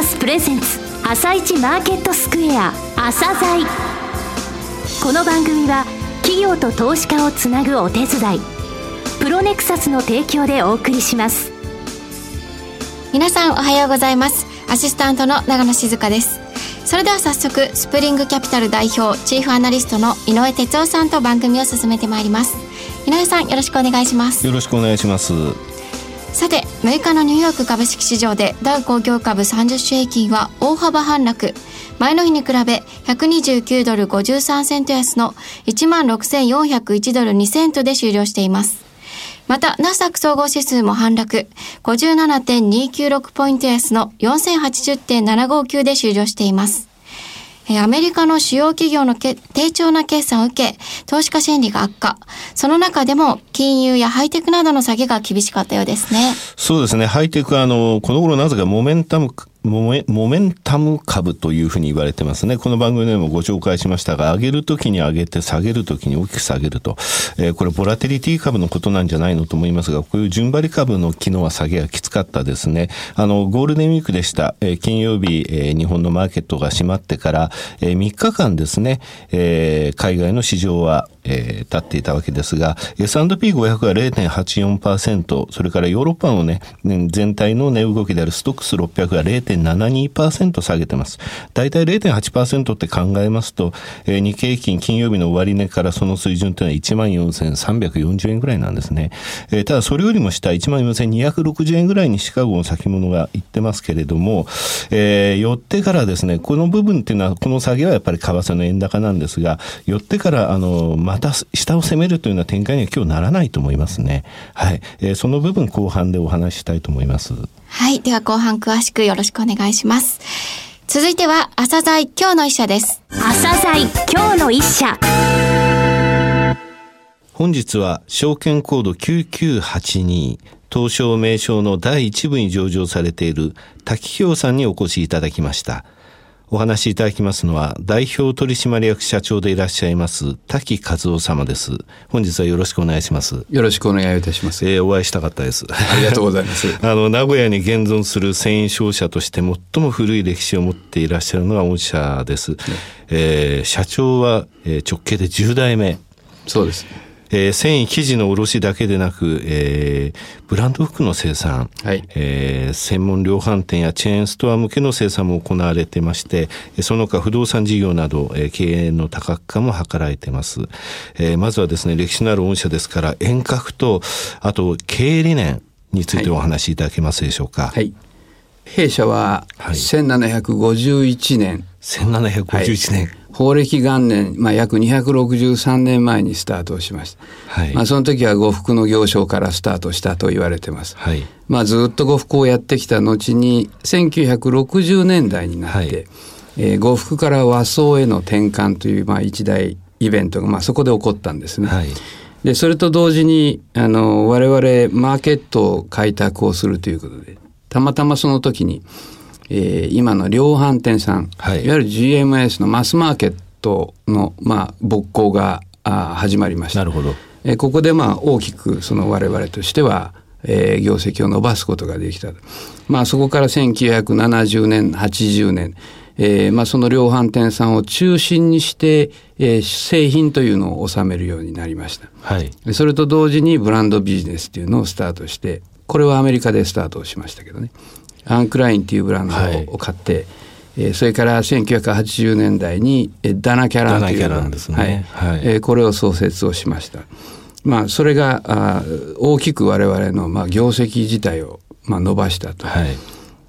サスプレゼンツ朝市マーケットスクエア朝鮮。この番組は企業と投資家をつなぐお手伝い、プロネクサスの提供でお送りします。皆さんおはようございます。アシスタントの長野静香です。それでは早速、スプリングキャピタル代表チーフアナリストの井上哲夫さんと番組を進めてまいります。井上さん、よろしくお願いします。よろしくお願いします。さて、6日のニューヨーク株式市場でダウ工業株30種平均は大幅反落、前の日に比べ129ドル53セント安の 16,401 ドル2セントで終了しています。また、ナスダック総合指数も反落、57.296 ポイント安の 4080.759 で終了しています。アメリカの主要企業の低調な決算を受け、投資家心理が悪化。その中でも金融やハイテクなどの下げが厳しかったようですね。そうですね。ハイテクはこの頃なぜかモメンタム株というふうに言われてますね。この番組でもご紹介しましたが、上げるときに上げて下げるときに大きく下げると、これボラテリティ株のことなんじゃないのと思いますが、こういう順張り株の昨日は下げがきつかったですね。ゴールデンウィークでした。金曜日、日本のマーケットが閉まってから、3日間ですね、海外の市場は立っていたわけですが、 S&P500 は 0.84%、 それからヨーロッパのね全体の値動きであるストックス600は 0.72% 下げてます。だいたい 0.8% って考えますと、日経平均金曜日の終値からその水準というのは 14,340 円ぐらいなんですね。ただそれよりも下 14,260 円ぐらいにシカゴの先物が行ってますけれども、寄ってからですね、この部分っていうのは、この下げはやっぱり為替の円高なんですが、寄ってからまた下を攻めるというような展開には今日ならないと思いますね。はい、その部分後半でお話ししたいと思います。はい、では後半詳しくよろしくお願いします。続いては朝鮮今日の一社です。朝鮮今日の一社、本日は証券コード9982、東証名称の第一部に上場されている滝氷さんにお越しいただきました。お話しいただきますのは、代表取締役社長でいらっしゃいます滝和夫様です。本日はよろしくお願いします。よろしくお願いいたします。お会いしたかったです。ありがとうございます。名古屋に現存する繊維商社として最も古い歴史を持っていらっしゃるのが御社です。ね、社長は直系で10代目。そうですね。繊維生地の卸だけでなく、ブランド服の生産、はい、専門量販店やチェーンストア向けの生産も行われてまして、その他不動産事業など、経営の多角化も図られています。まずはですね、歴史のある御社ですから、遠隔とあと経営理念についてお話しいただけますでしょうか。はい、弊社は1751年、はい、1751年、はい、法暦元年、約263年前にスタートしました。はい、その時は呉服の行商からスタートしたと言われてます。はい、ずっと呉服をやってきた後に1960年代になって、はい、呉服から和装への転換という、一大イベントが、そこで起こったんですね。はい、でそれと同時に我々マーケットを開拓をするということで、たまたまその時に今の量販店さん、はい、いわゆる GMS のマスマーケットの、勃興が始まりました。なるほど。ここで大きくその我々としては、業績を伸ばすことができた。そこから1970年80年、その量販店さんを中心にして、製品というのを収めるようになりました。はい、それと同時にブランドビジネスというのをスタートして、これはアメリカでスタートしましたけどね、アンクラインというブランドを買って、はい、それから1980年代にダナキャランというブランド、ね、はい、これを創設をしました。それが大きく我々の業績自体を伸ばしたと。はい、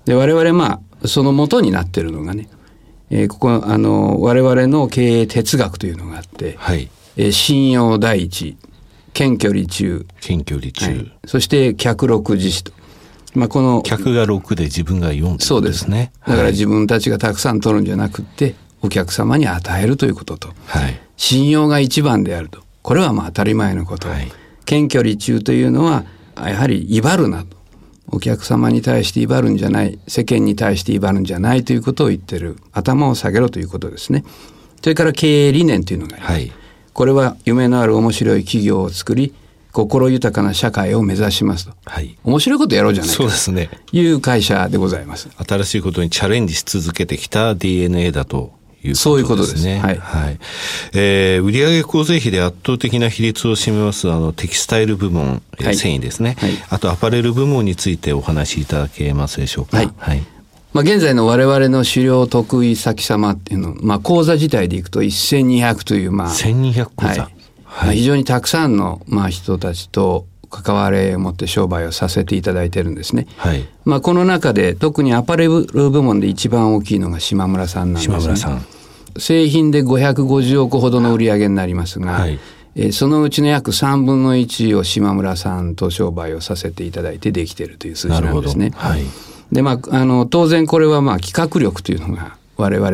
で我々その元になっているのがね、ここ我々の経営哲学というのがあって、はい、信用第一、謙虚離中、はい、そして客六自死と。この客が6で自分が4ですね。そうですね。だから自分たちがたくさん取るんじゃなくって、お客様に与えるということと、はい、信用が一番であると、これは当たり前のこと、はい、謙虚離中というのはやはり威張るなと、お客様に対して威張るんじゃない、世間に対して威張るんじゃないということを言ってる、頭を下げろということですね。それから経営理念というのがあります。はい、これは夢のある面白い企業を作り、心豊かな社会を目指しますと、はい、面白いことやろうじゃないかと、そうですね、いう会社でございます。新しいことにチャレンジし続けてきた DNA だということですね。そういうことですね。はい、はい。売上構成比で圧倒的な比率を占めますテキスタイル部門、はい、繊維ですね、はい。あとアパレル部門についてお話しいただけますでしょうか。はい。はい。まあ、現在の我々の狩猟得意先様っていうの、まあ、講座自体でいくと1200という、まあ。1200講座。はいはい、まあ、非常にたくさんの、まあ、人たちと関わりを持って商売をさせていただいてるんですね。はい。まあ、この中で特にアパレル部門で一番大きいのが島村さんなんですね。島村さん。製品で550億ほどの売り上げになりますが、はい、そのうちの約3分の1を島村さんと商売をさせていただいてできているという数字なんですね。なるほど。はい。で、まあ、当然これはまあ企画力というのが我々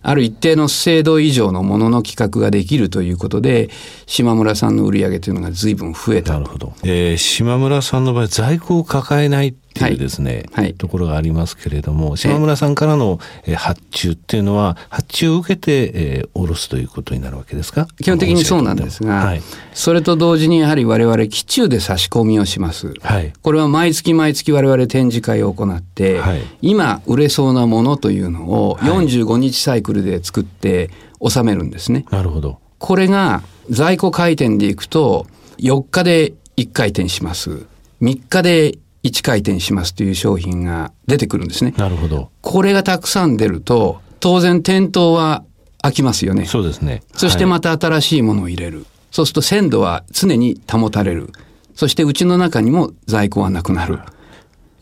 ある一定の精度以上のものの企画ができるということで島村さんの売り上げというのが随分増えた。なるほど。島村さんの場合在庫を抱えないっていうですね、はいはい、ところがありますけれども、島村さんからの発注っていうのは発注を受けて下ろすということになるわけですか？基本的にそうなんですが、はい、それと同時にやはり我々期中で差し込みをします、はい、これは毎月毎月我々展示会を行って、はい、今売れそうなものというのを45日サイクルで作って収めるんですね、はい、なるほど。これが在庫回転でいくと4日で1回転します、3日で1回転しますという商品が出てくるんですね。なるほど。これがたくさん出ると当然店頭は空きますよね。そうですね。そしてまた新しいものを入れる、はい、そうすると鮮度は常に保たれる、そしてうちの中にも在庫はなくなる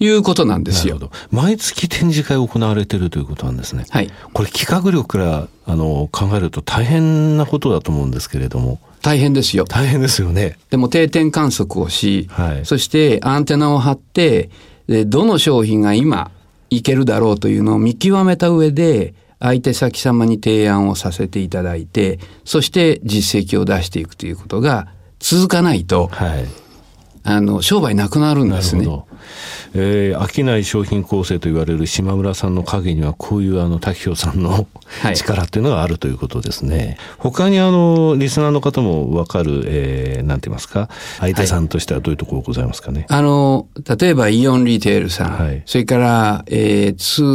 いうことなんですよ。なるほど。毎月展示会行われているということなんですね。はい。これ企画力から考えると大変なことだと思うんですけれども。大変ですよ。大変ですよね。でも定点観測をし、はい、そしてアンテナを張って、どの商品が今いけるだろうというのを見極めた上で、相手先様に提案をさせていただいて、そして実績を出していくということが続かないと、はい、商売なくなるんですね。なるほど。飽きない商品構成と言われる島村さんの陰にはこういう滝氷さんの力っていうのがあるということですね、はい、他にリスナーの方も分かる、なんて言いますか、相手さんとしてはどういうところございますかね、はい、例えばイオンリテールさん、はい、それから、通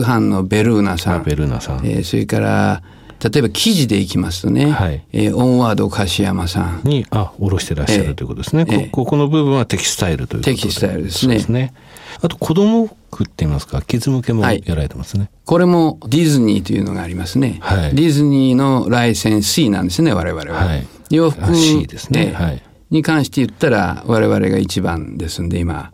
販のベルーナさん、ベルーナさん、それから例えば記事でいきますとね、はい、オンワード樫山さんに卸してらっしゃるということですね、この部分はテキスタイルということで、テキスタイルですね。そうですね。あと子供服って言いますか、キッズ向けもやられてますね、はい、これもディズニーというのがありますね、はい、ディズニーのライセンス C なんですね、我々は、はい、洋服ですね、はい、に関して言ったら我々が一番ですんで今、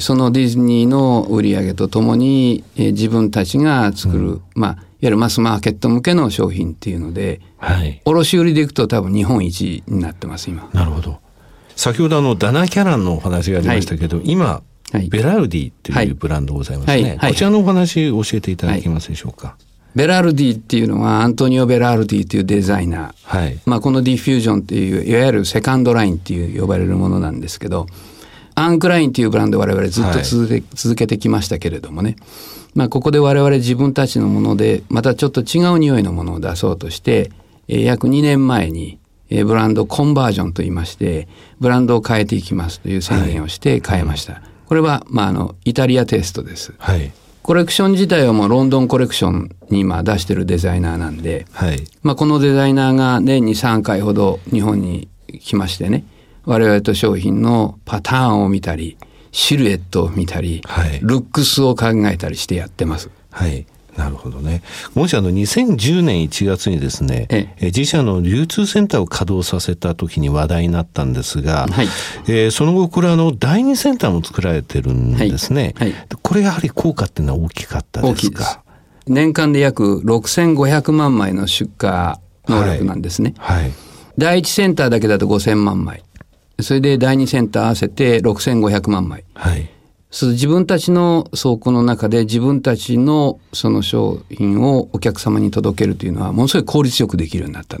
そのディズニーの売り上げとともに、自分たちが作る、うん、まあいわゆるマスマーケット向けの商品っていうので、はい、卸売でいくと多分日本一になってます今。なるほど。先ほどダナキャランのお話がありましたけど、はい、今、はい、ベラルディっていうブランドございますね、はいはいはい、こちらのお話教えていただけますでしょうか、はい、ベラルディっていうのはアントニオ・ベラルディというデザイナー、はい、まあ、このディフュージョンっていういわゆるセカンドラインっていう呼ばれるものなんですけど、アンクラインというブランドを我々ずっと続けてきましたけれどもね、まあ、ここで我々自分たちのものでまたちょっと違う匂いのものを出そうとして、約2年前に、ブランドコンバージョンといいましてブランドを変えていきますという宣言をして変えました、はい、これは、まあ、イタリアテイストです、はい、コレクション自体はもうロンドンコレクションに今出してるデザイナーなんで、はい、まあ、このデザイナーが年に3回ほど日本に来ましてね、我々と商品のパターンを見たりシルエットを見たり、はい、ルックスを考えたりしてやってます。はい、なるほどね。もし2010年1月にですね、自社の流通センターを稼働させた時に話題になったんですが、はい、その後これ第2センターも作られてるんですね、はいはい、これやはり効果っていうのは大きかったですか？大きいです。年間で約6500万枚の出荷能力なんですね、はいはい、第1センターだけだと5000万枚それで第2センター合わせて6500万枚、はい、自分たちの倉庫の中で自分たちのその商品をお客様に届けるというのはものすごい効率よくできるようになった。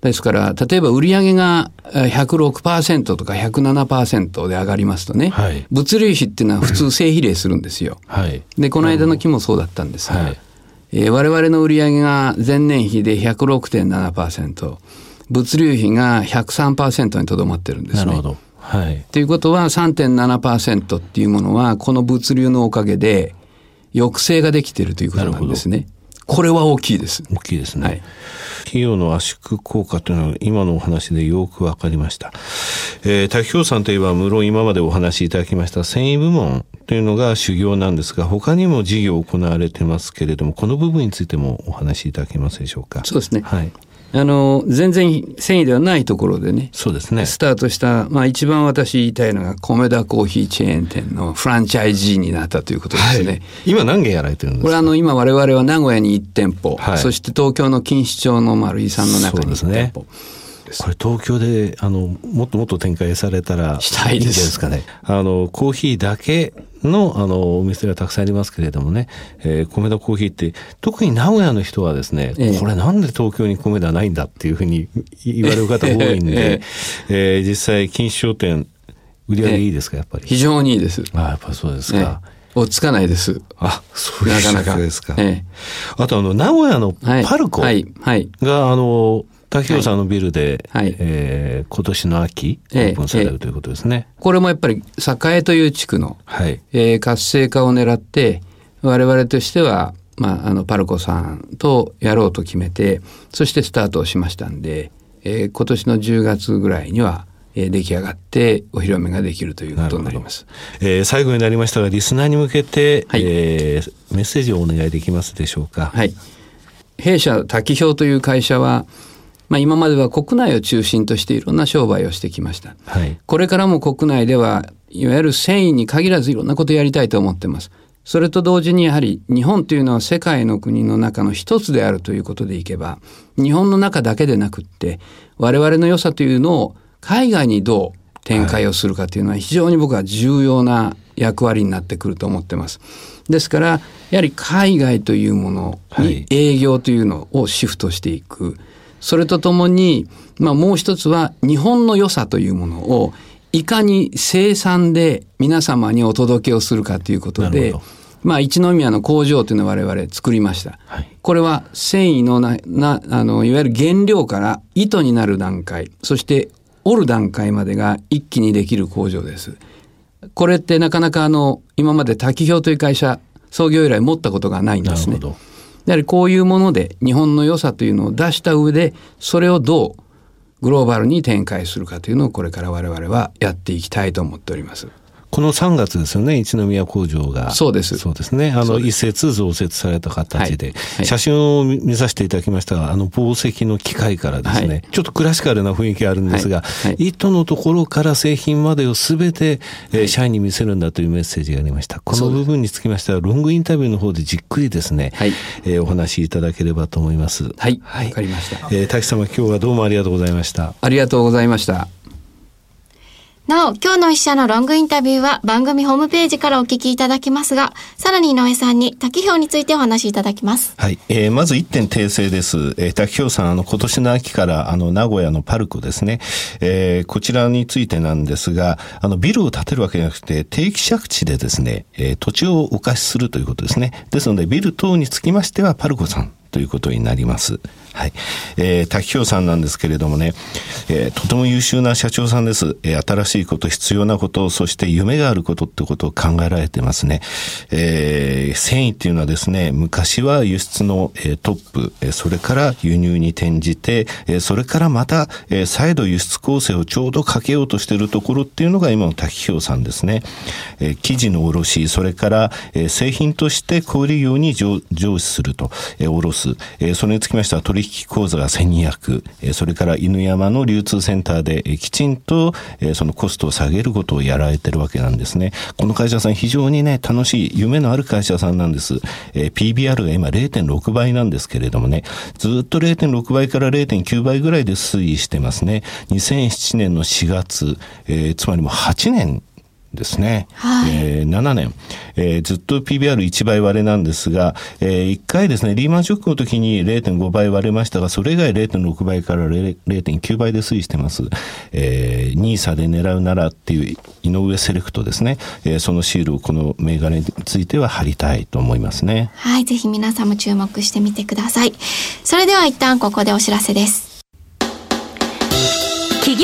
ですから例えば売り上げが 106% とか 107% で上がりますとね、はい、物流費っていうのは普通正比例するんですよ、はい、でこの間の期もそうだったんですが、はい、我々の売り上げが前年比で 106.7%、物流費が 103% にとどまってるんですね。なるほど、はい、ということは 3.7% っていうものはこの物流のおかげで抑制ができているということなんですね。これは大きいです。大きいですね、はい、企業の圧縮効果というのは今のお話でよく分かりました。滝京さんといえば無論今までお話しいただきました繊維部門というのが主業なんですが、他にも事業行われてますけれども、この部分についてもお話しいただけますでしょうか。そうですね、はい、全然繊維ではないところでね、そうですね、スタートした、一番私言いたいのが米田コーヒーチェーン店のフランチャイジーになったということですね、はい、今何軒やられてるんですか。これ今我々は名古屋に1店舗、はい、そして東京の錦糸町の丸井さんの中に1店舗。これ東京でもっともっと展開されたらしたいですかね。コーヒーだけのお店がたくさんありますけれどもね、米田コーヒーって特に名古屋の人はですね、これなんで東京に米田ないんだっていうふうに言われる方多いんで、実際錦糸商店売り上げいいですか。やっぱり非常にいいです。やっぱそうですか。落ち着かないです。そういうことですか。あと名古屋のパルコが、滝京さんのビルで、今年の秋オープンされるということですね。これもやっぱり栄という地区の、活性化を狙って我々としては、パルコさんとやろうと決めて、そしてスタートをしましたんで、今年の10月ぐらいには出来上がってお披露目ができるということになります。最後になりましたが、リスナーに向けて、メッセージをお願いできますでしょうか。はい、弊社滝京という会社は、今までは国内を中心としていろんな商売をしてきました、はい、これからも国内ではいわゆる繊維に限らずいろんなことをやりたいと思ってます。それと同時にやはり日本というのは世界の国の中の一つであるということでいけば、日本の中だけでなくって我々の良さというのを海外にどう展開をするかというのは非常に僕は重要な役割になってくると思ってます。ですからやはり海外というものに営業というのをシフトしていく、それとともに、もう一つは日本の良さというものをいかに生産で皆様にお届けをするかということで、一宮の工場というのを我々作りました、はい、これは繊維のいわゆる原料から糸になる段階、そして織る段階までが一気にできる工場です。これってなかなか今まで滝京という会社創業以来持ったことがないんですね。やはりこういうもので日本の良さというのを出した上で、それをどうグローバルに展開するかというのをこれから我々はやっていきたいと思っております。この3月ですよね、一宮工場が。そうです。そうですね。一節増設された形で、写真を見させていただきましたが、紡績の機械からですね、ちょっとクラシカルな雰囲気があるんですが、糸のところから製品までをすべて、社員に見せるんだというメッセージがありました。この部分につきましては、ロングインタビューの方でじっくりですね、お話しいただければと思います。はい。わかりました。滝様、今日はどうもありがとうございました。ありがとうございました。なお、今日の一社のロングインタビューは番組ホームページからお聞きいただきますが、さらに井上さんに滝京についてお話しいただきます。はい。まず1点訂正です。滝京さん、今年の秋から名古屋のパルコですね。こちらについてなんですが、ビルを建てるわけじゃなくて、定期借地でですね、土地をお貸しするということですね。ですので、ビル等につきましてはパルコさんということになります。はい。滝京さんなんですけれどもね、とても優秀な社長さんです。新しいこと、必要なこと、そして夢があることってことを考えられてますね。繊維っていうのはですね、昔は輸出の、トップ、それから輸入に転じて、それからまた、再度輸出構成をちょうどかけようとしているところっていうのが今の滝京さんですね。生地の卸、それから、製品として小売業に上司すると、卸す。それにつきましては取引口座が1200、それから犬山の流通センターできちんとそのコストを下げることをやられてるわけなんですね。この会社さん非常にね、楽しい夢のある会社さんなんです。PBR が今 0.6 倍なんですけれどもね、ずっと 0.6 倍から 0.9 倍ぐらいで推移してますね。2007年の4月、つまりもう8年ですね、7年、ずっと PBR1 倍割れなんですが、1回ですね、リーマンショックの時に 0.5 倍割れましたが、それ以外 0.6 倍から 0.9 倍で推移してます。NISA で狙うならっていう井上セレクトですね、そのシールをこの銘柄については貼りたいと思いますね。はい、ぜひ皆さんも注目してみてください。それでは一旦ここでお知らせです。企業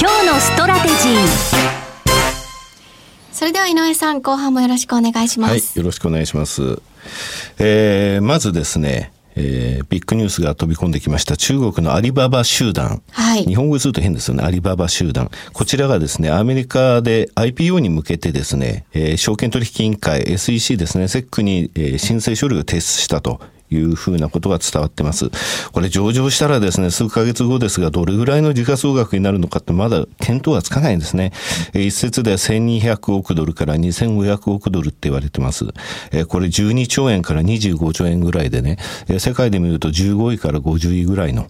今日のストラテジー。それでは井上さん、後半もよろしくお願いします。はい、よろしくお願いします。まずですね、ビッグニュースが飛び込んできました。中国のアリババ集団、はい、日本語にすると変ですよね。アリババ集団、こちらがですね、アメリカで IPO に向けてですね、証券取引委員会 SEC ですね、セックに、申請書類を提出したというふうなことが伝わってます。これ上場したらですね、数ヶ月後ですが、どれぐらいの時価総額になるのかってまだ見当がつかないんですね。一説では1200億ドルから2500億ドルって言われてます。これ12兆円から25兆円ぐらいでね、世界で見ると15位から50位ぐらいの、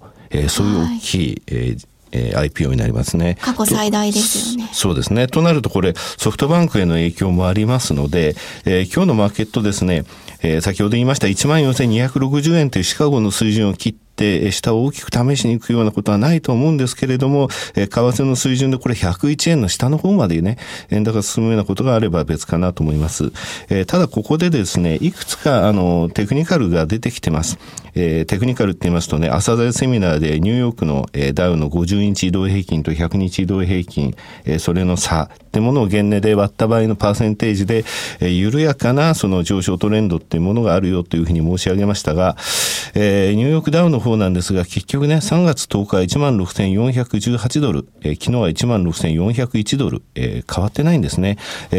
そういう大きい、IPO になりますね。過去最大ですよね。そうですね。となるとこれソフトバンクへの影響もありますので、今日のマーケットですね、先ほど言いました 14,260 円というシカゴの水準を切って下を大きく試しに行くようなことはないと思うんですけれども、為替の水準でこれ101円の下の方までね、円高が進むようなことがあれば別かなと思います。ただここでですね、いくつかテクニカルが出てきてます。テクニカルって言いますとね、朝鮮セミナーでニューヨークの、ダウの50日移動平均と100日移動平均、それの差ってものを原値で割った場合のパーセンテージで、緩やかなその上昇トレンドっていうものがあるよというふうに申し上げましたが、ニューヨークダウの方なんですが、結局ね、3月10日 16,418 ドル、昨日は 16,401 ドル、変わってないんですね。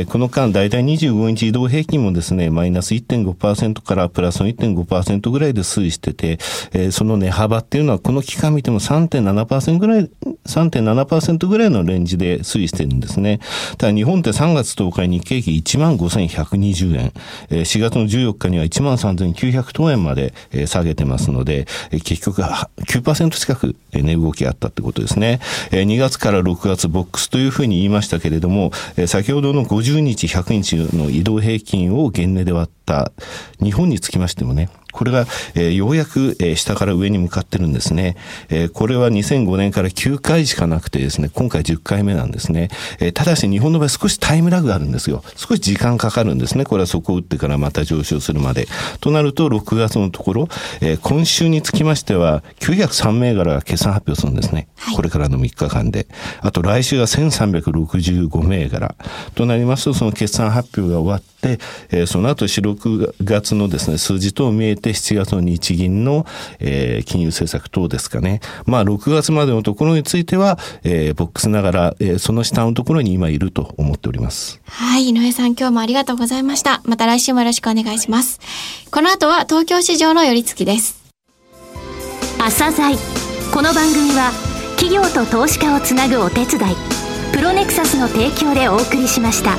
この間だいたい25日移動平均もですね、マイナス 1.5% からプラス 1.5% ぐらいで推移してて、その値幅っていうのはこの期間見ても 3.7% ぐらい、3.7% ぐらいのレンジで推移してるんですね。ただ日本って3月10日に日経平均 15,120 円、4月の14日には 13,900 等円まで下げてますので、結局 9% 近く値動きがあったってことですね。2月から6月ボックスというふうに言いましたけれども、先ほどの50日100日の移動平均を原値で割った日本につきましてもね、これが、ようやく、下から上に向かってるんですね。これは2005年から9回しかなくてですね、今回10回目なんですね。ただし日本の場合少しタイムラグがあるんですよ。少し時間かかるんですね。これはそこを打ってからまた上昇するまで。となると6月のところ、今週につきましては903銘柄が決算発表するんですね。これからの3日間で。あと来週は1365銘柄。となりますと、その決算発表が終わって、その後4、6月のですね、数字と見えて7月の日銀の、金融政策等ですかね。まあ6月までのところについては、ボックスながら、その下のところに今いると思っております。はい、井上さん、今日もありがとうございました。また来週もよろしくお願いします。はい、この後は東京市場の寄り付きです。朝鮮。この番組は企業と投資家をつなぐお手伝い、プロネクサスの提供でお送りしました。